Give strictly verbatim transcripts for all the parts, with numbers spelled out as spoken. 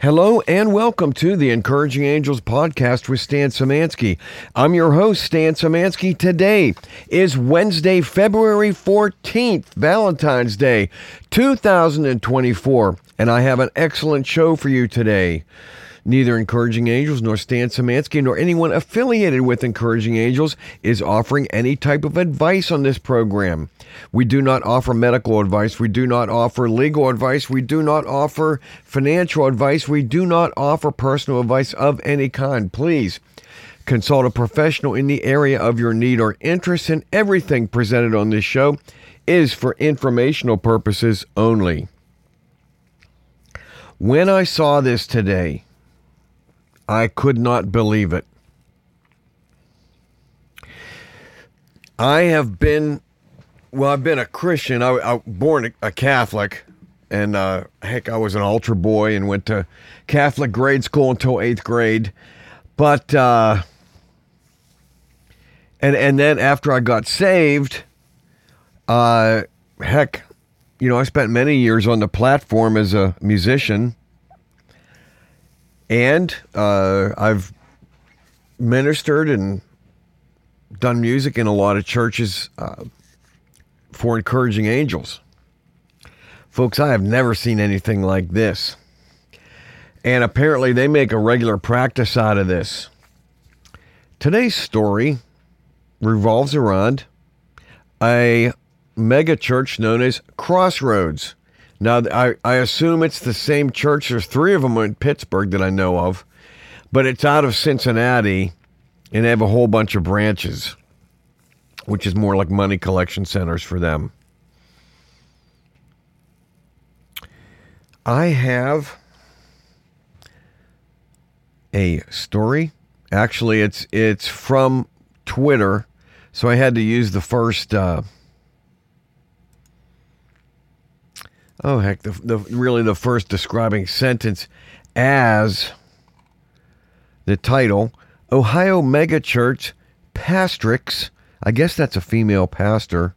Hello and welcome to the Encouraging Angels podcast with Stan Szymanski. I'm your host, Stan Szymanski. Today is Wednesday, February fourteenth, Valentine's Day, two thousand twenty-four, and I have an excellent show for you today. Neither Encouraging Angels nor Stan Szymanski nor anyone affiliated with Encouraging Angels is offering any type of advice on this program. We do not offer medical advice. We do not offer legal advice. We do not offer financial advice. We do not offer personal advice of any kind. Please consult a professional in the area of your need or interest, and everything presented on this show is for informational purposes only. When I saw this today, I could not believe it. I have been, well, I've been a Christian. I was born a Catholic, and uh, heck, I was an altar boy and went to Catholic grade school until eighth grade. But, uh, and, and then after I got saved, uh, heck, you know, I spent many years on the platform as a musician. And uh, I've ministered and done music in a lot of churches uh, for Encouraging Angels. Folks, I have never seen anything like this. And apparently they make a regular practice out of this. Today's story revolves around a mega church known as Crossroads. Now, I, I assume it's the same church. There's three of them in Pittsburgh that I know of, but it's out of Cincinnati, and they have a whole bunch of branches, which is more like money collection centers for them. I have a story. Actually, it's it's from Twitter, so I had to use the first... Uh, Oh, heck, the, the really the first describing sentence as the title, Ohio Megachurch Pastrix, I guess that's a female pastor,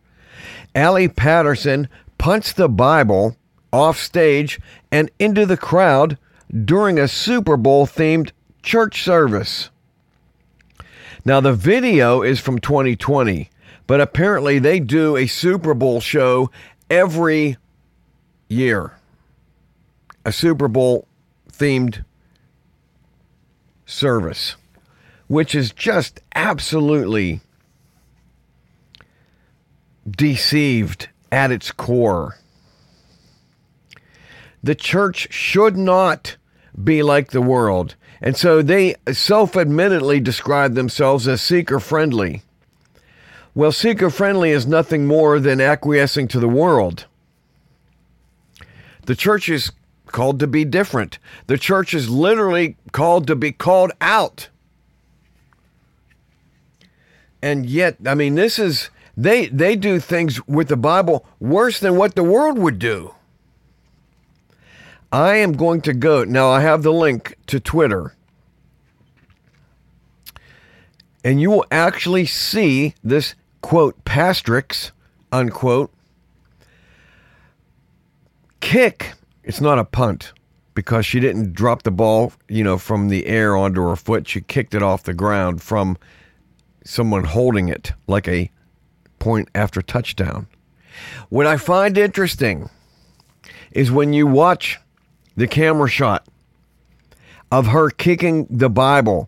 Allie Patterson punched the Bible off stage and into the crowd during a Super Bowl-themed church service. Now, the video is from twenty twenty, but apparently they do a Super Bowl show every year, a Super Bowl themed service, which is just absolutely deceived at its core. The church should not be like the world, and so they self-admittedly describe themselves as seeker-friendly. Well, seeker-friendly is nothing more than acquiescing to the world. The church is called to be different. The church is literally called to be called out. And yet, I mean, this is, they, they do things with the Bible worse than what the world would do. I am going to go, now I have the link to Twitter. And you will actually see this, quote, pastrix, unquote, kick. It's not a punt because she didn't drop the ball, you know, from the air onto her foot. She kicked it off the ground from someone holding it like a point after touchdown. What I find interesting is when you watch the camera shot of her kicking the Bible,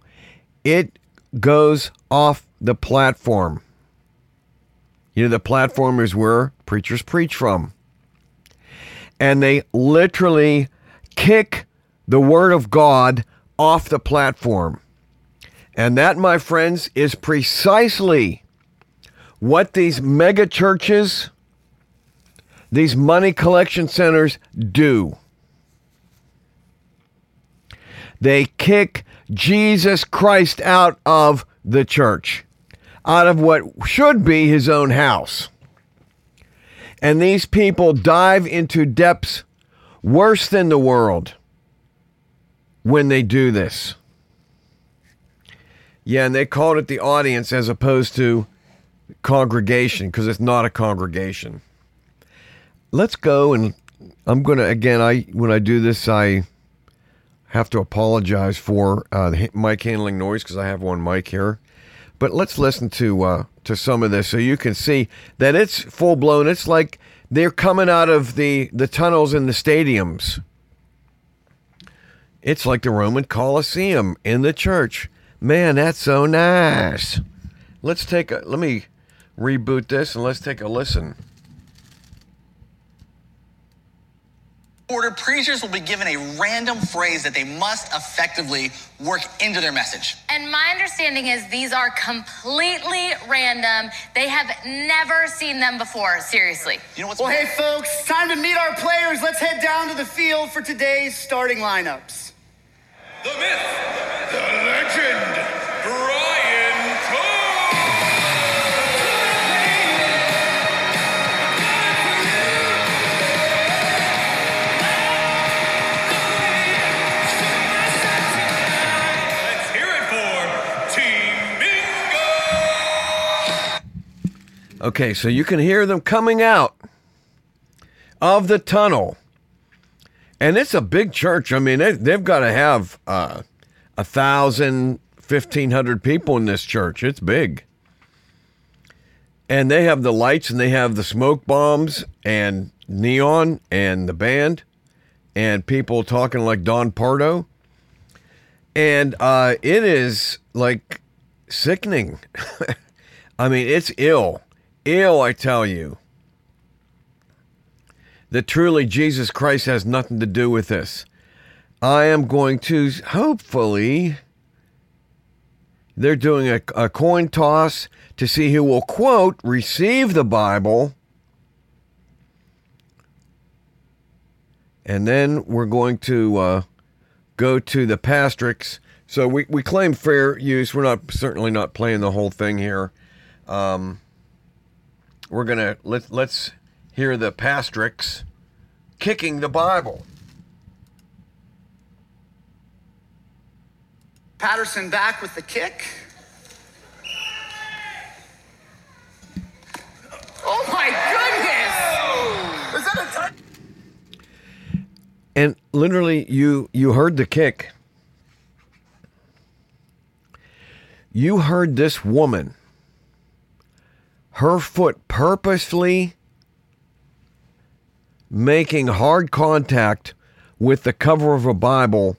it goes off the platform. You know, the platform is where preachers preach from. And they literally kick the Word of God off the platform. And that, my friends, is precisely what these mega churches, these money collection centers do. They kick Jesus Christ out of the church, out of what should be his own house. And these people dive into depths worse than the world when they do this. Yeah, and they called it the audience as opposed to congregation because it's not a congregation. Let's go, and I'm going to, again, I when I do this, I have to apologize for uh, the mic handling noise because I have one mic here. But let's listen to uh, to some of this so you can see that it's full-blown. It's like they're coming out of the, the tunnels in the stadiums. It's like the Roman Colosseum in the church. Man, that's so nice. Let's take a, let me reboot this and let's take a listen. Order, preachers will be given a random phrase that they must effectively work into their message. And my understanding is these are completely random. They have never seen them before, seriously. You know what's well, hey, folks, time to meet our players. Let's head down to the field for today's starting lineups. The myth, the legend. Okay, so you can hear them coming out of the tunnel. And it's a big church. I mean, they, they've got to have uh, one thousand, fifteen hundred people in this church. It's big. And they have the lights and they have the smoke bombs and neon and the band and people talking like Don Pardo. And uh, it is, like, sickening. I mean, it's ill. Ill, I tell you, that truly Jesus Christ has nothing to do with this. I am going to, hopefully, they're doing a, a coin toss to see who will, quote, receive the Bible. And then we're going to uh, go to the pastrix. So we, we claim fair use. We're not certainly not playing the whole thing here. Um... We're going to, let, let's hear the pastrix kicking the Bible. Patterson back with the kick. Oh my goodness! Is that a touch? And literally, you you heard the kick. You heard this woman. Her foot purposely making hard contact with the cover of a Bible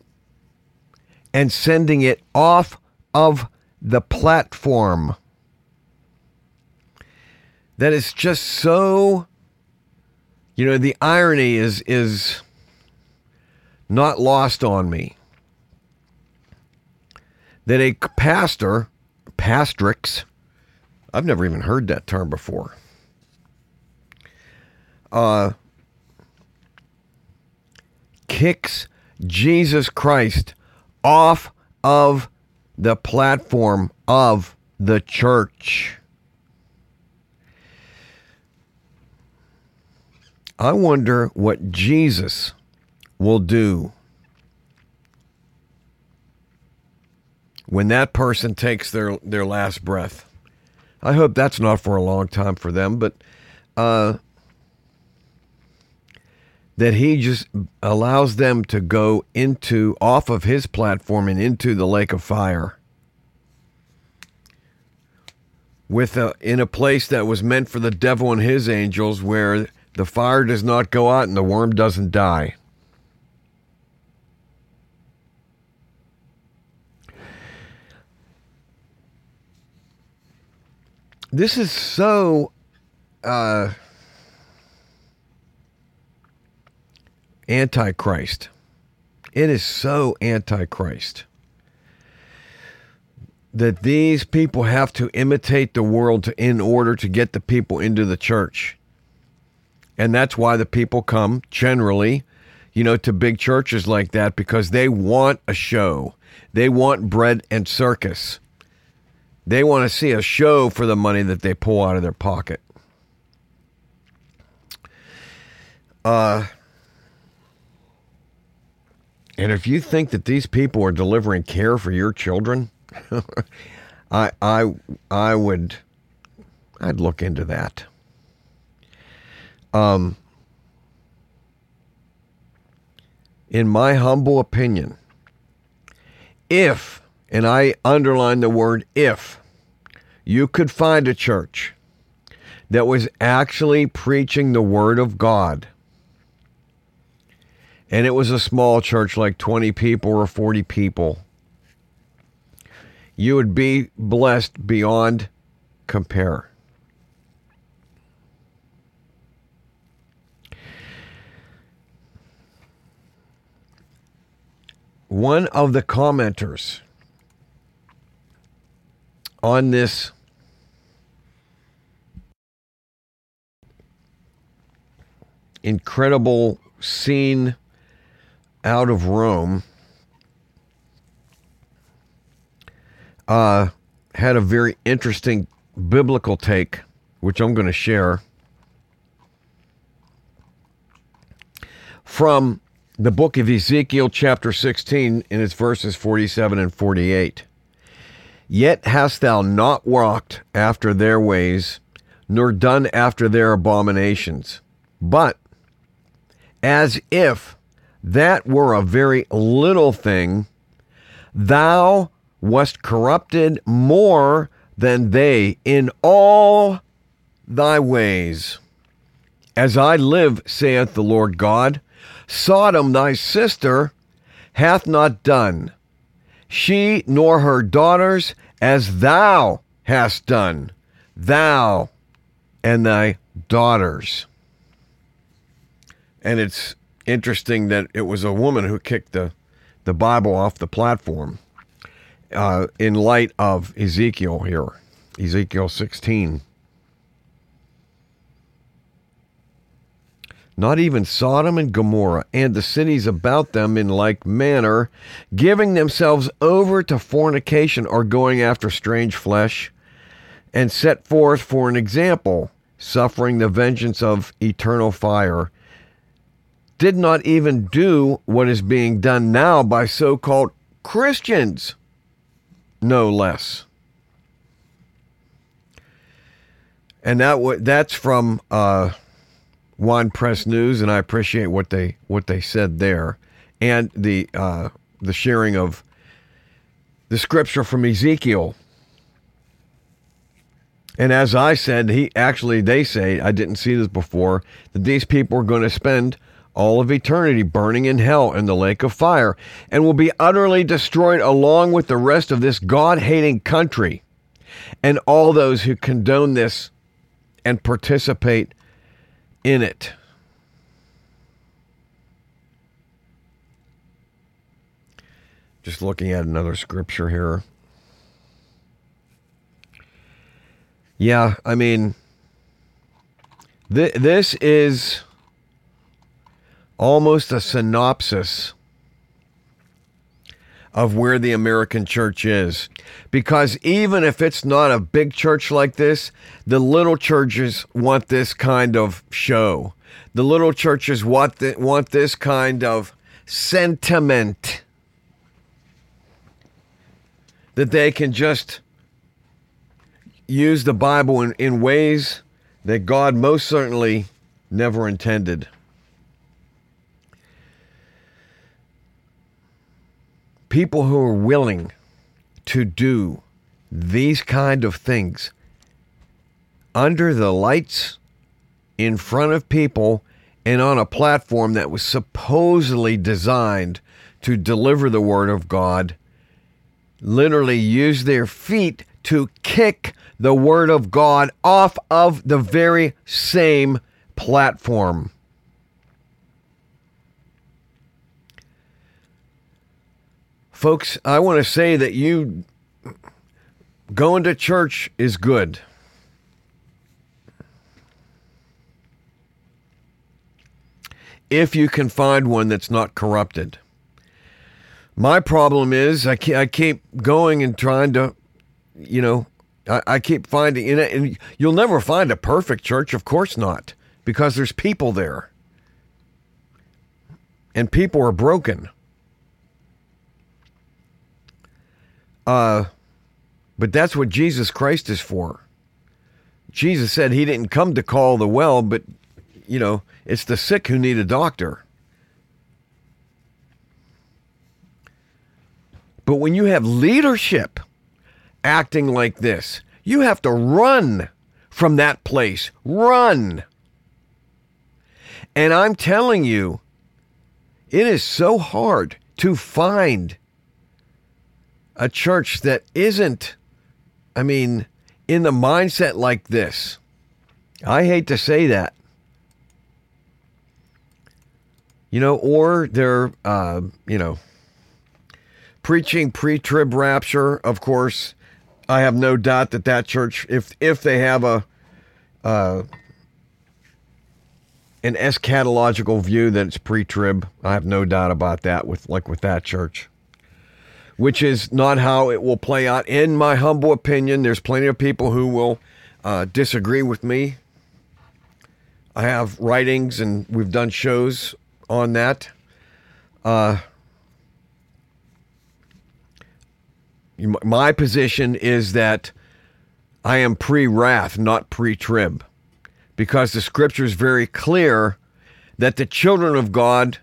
and sending it off of the platform. That is just so, you know, the irony is, is not lost on me. That a pastor, pastrix, I've never even heard that term before. Uh, kicks Jesus Christ off of the platform of the church. I wonder what Jesus will do when that person takes their, their last breath. I hope that's not for a long time for them, but uh, that he just allows them to go into, off of his platform and into the lake of fire with a, in a place that was meant for the devil and his angels where the fire does not go out and the worm doesn't die. This is so uh, anti-Christ. It is so anti-Christ that these people have to imitate the world to, in order to get the people into the church. And that's why the people come generally, you know, to big churches like that because they want a show. They want bread and circus. They want to see a show for the money that they pull out of their pocket. Uh, and if you think that these people are delivering care for your children, I, I, I would, I'd look into that. Um, in my humble opinion, if, and I underline the word if, you could find a church that was actually preaching the Word of God, and it was a small church, like twenty people or forty people, you would be blessed beyond compare. One of the commenters on this incredible scene out of Rome uh, had a very interesting biblical take, which I'm going to share, from the book of Ezekiel chapter sixteen in its verses forty-seven and forty-eight. Yet hast thou not walked after their ways, nor done after their abominations, but as if that were a very little thing, thou wast corrupted more than they in all thy ways. As I live, saith the Lord God, Sodom thy sister hath not done, she nor her daughters, as thou hast done, thou and thy daughters. And it's interesting that it was a woman who kicked the, the Bible off the platform uh, in light of Ezekiel here, Ezekiel sixteen. Not even Sodom and Gomorrah and the cities about them in like manner, giving themselves over to fornication or going after strange flesh, and set forth for an example, suffering the vengeance of eternal fire, did not even do what is being done now by so-called Christians, no less. And that w- that's from uh, One Press News, and I appreciate what they what they said there, and the uh, the sharing of the scripture from Ezekiel. And as I said, he actually they say I didn't see this before, that these people are going to spend all of eternity burning in hell in the lake of fire, and will be utterly destroyed along with the rest of this God-hating country and all those who condone this and participate in it. Just looking at another scripture here. Yeah, I mean, th- this is almost a synopsis of where the American church is. Because even if it's not a big church like this, the little churches want this kind of show. The little churches want, th- want this kind of sentiment that they can just use the Bible in, in ways that God most certainly never intended. People who are willing to do these kind of things under the lights, in front of people, and on a platform that was supposedly designed to deliver the Word of God, literally use their feet to kick the Word of God off of the very same platform. Folks, I want to say that you going to church is good. If you can find one that's not corrupted. My problem is I keep, I keep going and trying to, you know, I, I keep finding, and, and you'll never find a perfect church, of course not, because there's people there. And people are broken. Uh, but that's what Jesus Christ is for. Jesus said he didn't come to call the well, but, you know, it's the sick who need a doctor. But But when you have leadership acting like this, you have to run from that place. Run. And I'm telling you, it is so hard to find a church that isn't, I mean, in the mindset like this. I hate to say that. You know, or they're, uh, you know, preaching pre-trib rapture. Of course, I have no doubt that that church, if if they have a uh, an eschatological view, then it's pre-trib. I have no doubt about that. With like with that church, which is not how it will play out, in my humble opinion. There's plenty of people who will uh, disagree with me. I have writings, and we've done shows on that. Uh, my position is that I am pre-wrath, not pre-trib, because the scripture is very clear that the children of God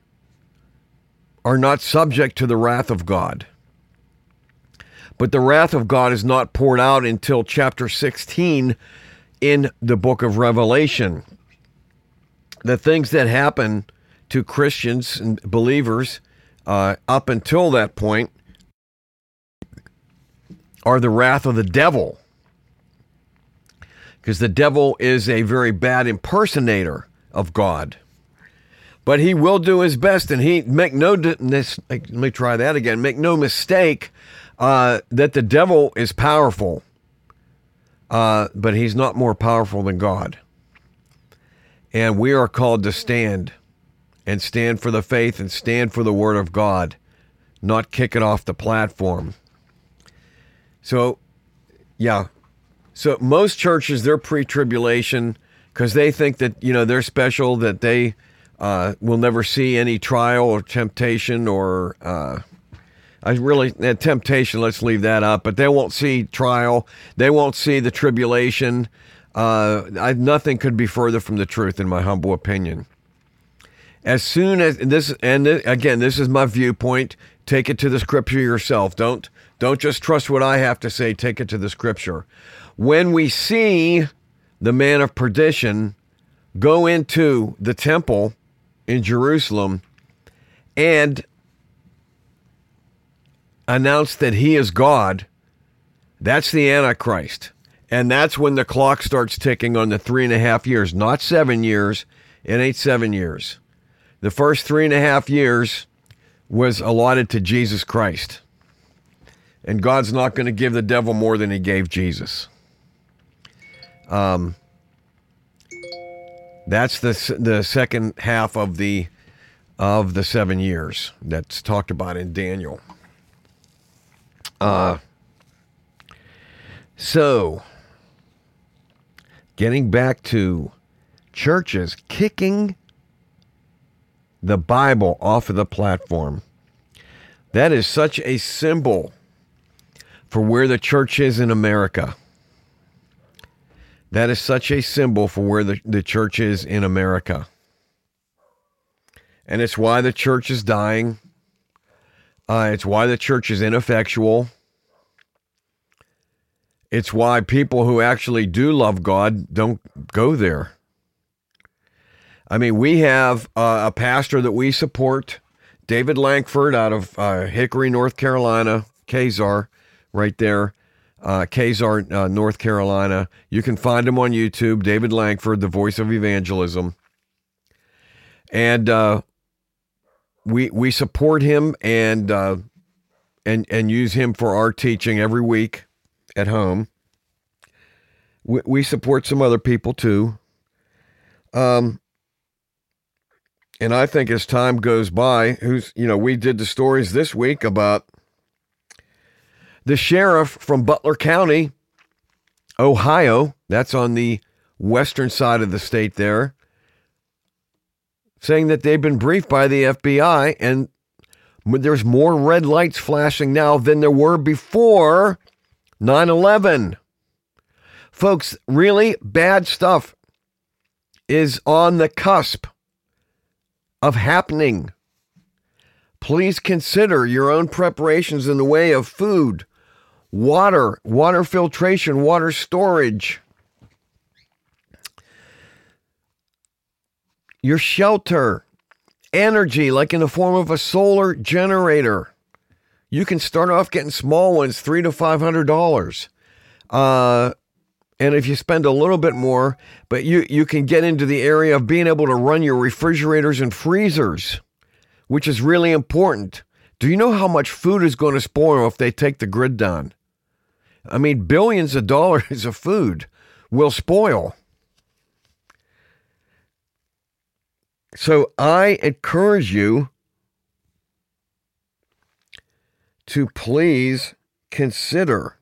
are not subject to the wrath of God. But the wrath of God is not poured out until chapter sixteen in the book of Revelation. The things that happen to Christians and believers uh, up until that point are the wrath of the devil, because the devil is a very bad impersonator of God, but he will do his best, and he make no mis- let me try that again make no mistake uh, that the devil is powerful, uh, but he's not more powerful than God, and we are called to stand. And stand for the faith and stand for the word of God, not kick it off the platform. So, yeah. So most churches, they're pre-tribulation because they think that, you know, they're special, that they uh, will never see any trial or temptation or, uh, I really, that temptation, let's leave that up, but they won't see trial. They won't see the tribulation. Uh, I, nothing could be further from the truth, in my humble opinion. As soon as this, and again, this is my viewpoint, take it to the scripture yourself. Don't, don't just trust what I have to say, take it to the scripture. When we see the man of perdition go into the temple in Jerusalem and announce that he is God, that's the Antichrist. And that's when the clock starts ticking on the three and a half years, not seven years. It ain't seven years. The first three and a half years was allotted to Jesus Christ. And God's not going to give the devil more than he gave Jesus. Um, that's the the second half of the of the seven years that's talked about in Daniel. Uh, so, getting back to churches kicking the Bible off of the platform. That is such a symbol for where the church is in America. That is such a symbol for where the, the church is in America. And it's why the church is dying. Uh, it's why the church is ineffectual. It's why people who actually do love God don't go there. I mean, we have uh, a pastor that we support, David Lankford out of uh, Hickory, North Carolina, Kaysar, right there, uh, Kaysar, uh, North Carolina. You can find him on YouTube, David Lankford, the voice of evangelism. And uh, we we support him and, uh, and, and use him for our teaching every week at home. We, we support some other people too. Um. And I think as time goes by, who's, you know, we did the stories this week about the sheriff from Butler County, Ohio, that's on the western side of the state there, saying that they've been briefed by the F B I and there's more red lights flashing now than there were before nine eleven. Folks, really bad stuff is on the cusp of happening, Please consider your own preparations in the way of food, water, water filtration, water storage, your shelter, energy, like in the form of a solar generator. You can start off getting small ones, three to five hundred dollars, uh, and if you spend a little bit more, but you you can get into the area of being able to run your refrigerators and freezers, which is really important. Do you know how much food is going to spoil if they take the grid down? I mean, billions of dollars of food will spoil. So I encourage you to please consider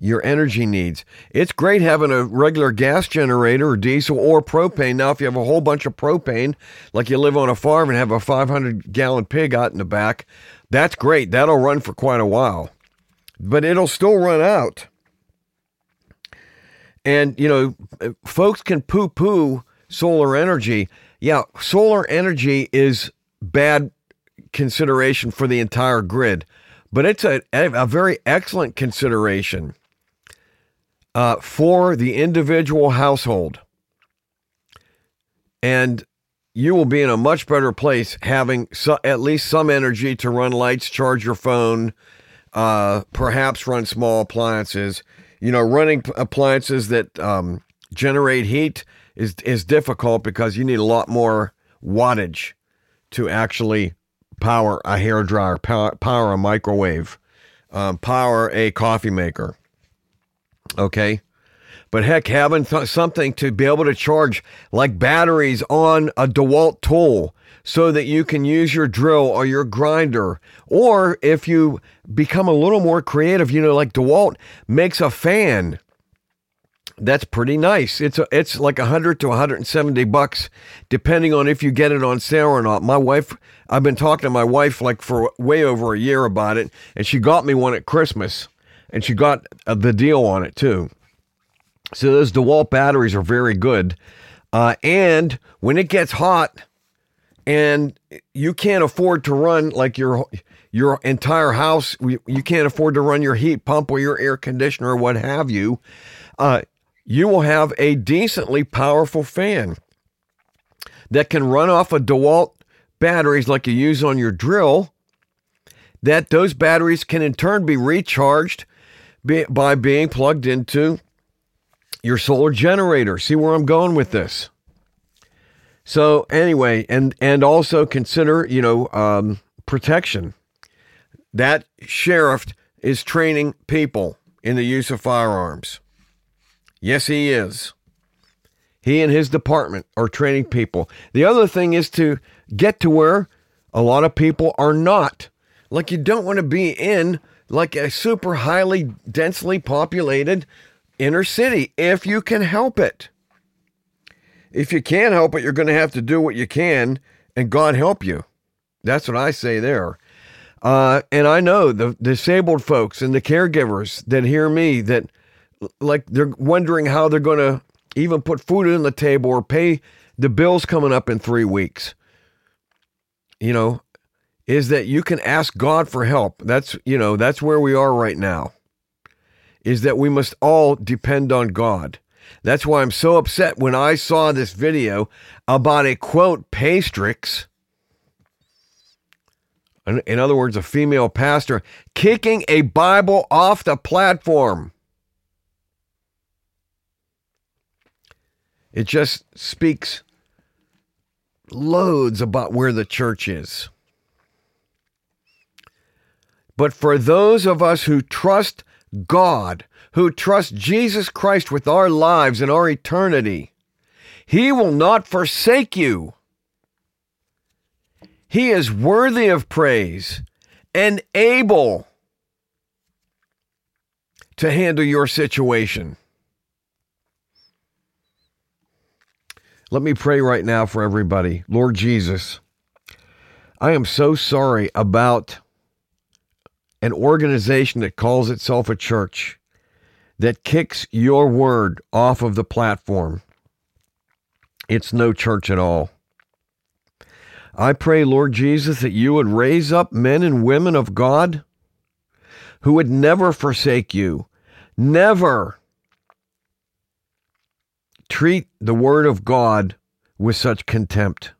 your energy needs. It's great having a regular gas generator or diesel or propane. Now, if you have a whole bunch of propane, like you live on a farm and have a five hundred gallon pig out in the back, that's great. That'll run for quite a while, but it'll still run out. And, you know, folks can poo-poo solar energy. Yeah, solar energy is bad consideration for the entire grid, but it's a, a very excellent consideration uh, for the individual household. And you will be in a much better place having so, at least some energy to run lights, charge your phone, uh, perhaps run small appliances. You know, running appliances that um, generate heat is is difficult because you need a lot more wattage to actually power a hairdryer, power, power a microwave, um, power a coffee maker, okay? But heck, having th- something to be able to charge like batteries on a DeWalt tool so that you can use your drill or your grinder, or if you become a little more creative, you know, like DeWalt makes a fan that's pretty nice. It's a, it's like one hundred to one hundred seventy bucks, depending on if you get it on sale or not. My wife, I've been talking to my wife like for way over a year about it, and she got me one at Christmas, and she got the deal on it too. So those DeWalt batteries are very good. Uh, and when it gets hot and you can't afford to run like your your entire house, you can't afford to run your heat pump or your air conditioner or what have you, uh, you will have a decently powerful fan that can run off of DeWalt batteries like you use on your drill, that those batteries can in turn be recharged by being plugged into your solar generator. See where I'm going with this? So anyway, and, and also consider, you know, um, protection. That sheriff is training people in the use of firearms. Yes, he is. He and his department are training people. The other thing is to get to where a lot of people are not. Like, you don't want to be in like a super highly densely populated inner city if you can help it. If you can't help it, you're going to have to do what you can, and God help you. That's what I say there. Uh, and I know the disabled folks and the caregivers that hear me that, like, they're wondering how they're going to even put food on the table or pay the bills coming up in three weeks. You know, is that you can ask God for help. That's, you know, that's where we are right now, is that we must all depend on God. That's why I'm so upset when I saw this video about a, quote, pastrix, in other words, a female pastor, kicking a Bible off the platform. It just speaks loads about where the church is. But for those of us who trust God, who trust Jesus Christ with our lives and our eternity, He will not forsake you. He is worthy of praise and able to handle your situation. Let me pray right now for everybody. Lord Jesus, I am so sorry about an organization that calls itself a church that kicks your word off of the platform. It's no church at all. I pray, Lord Jesus, that you would raise up men and women of God who would never forsake you, never treat the word of God with such contempt.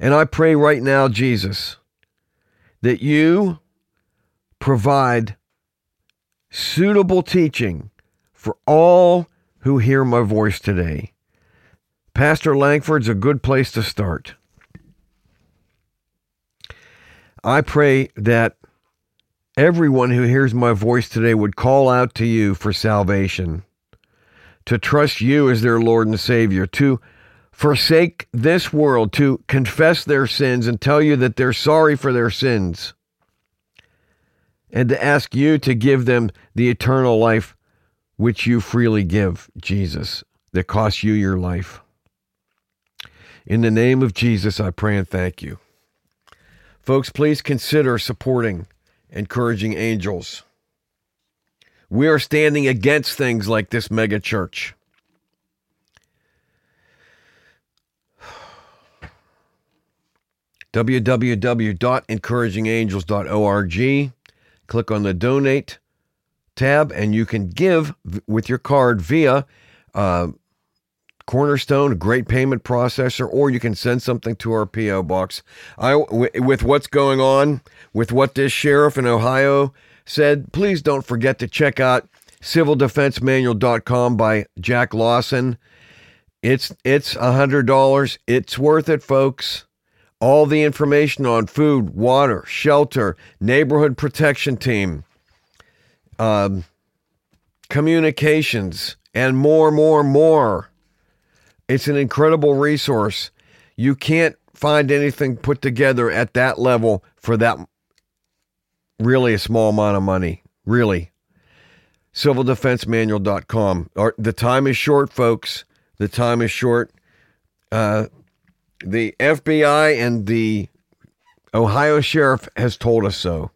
And I pray right now, Jesus, that you provide suitable teaching for all who hear my voice today. Pastor Lankford's a good place to start. I pray that everyone who hears my voice today would call out to you for salvation, to trust you as their Lord and Savior, to forsake this world, to confess their sins and tell you that they're sorry for their sins, and to ask you to give them the eternal life which you freely give, Jesus, that costs you your life. In the name of Jesus, I pray and thank you. Folks, please consider supporting Encouraging Angels. We are standing against things like this mega church. w w w dot encouraging angels dot org. Click on the donate tab and you can give with your card via uh, Cornerstone, a great payment processor, or you can send something to our P O box. I, w- with what's going on, with what this sheriff in Ohio said, please don't forget to check out Civil Defense Manual dot com by Jack Lawson. It's it's one hundred dollars. It's worth it, folks. All the information on food, water, shelter, neighborhood protection team, um, communications, and more, more, more. It's an incredible resource. You can't find anything put together at that level for that really a small amount of money, really. Civil Defense Manual dot com. The time is short, folks. The time is short. Uh... The F B I and the Ohio sheriff has told us so.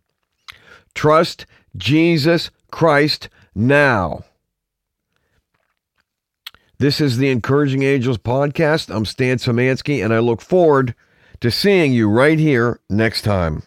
Trust Jesus Christ now. This is the Encouraging Angels podcast. I'm Stan Szymanski, and I look forward to seeing you right here next time.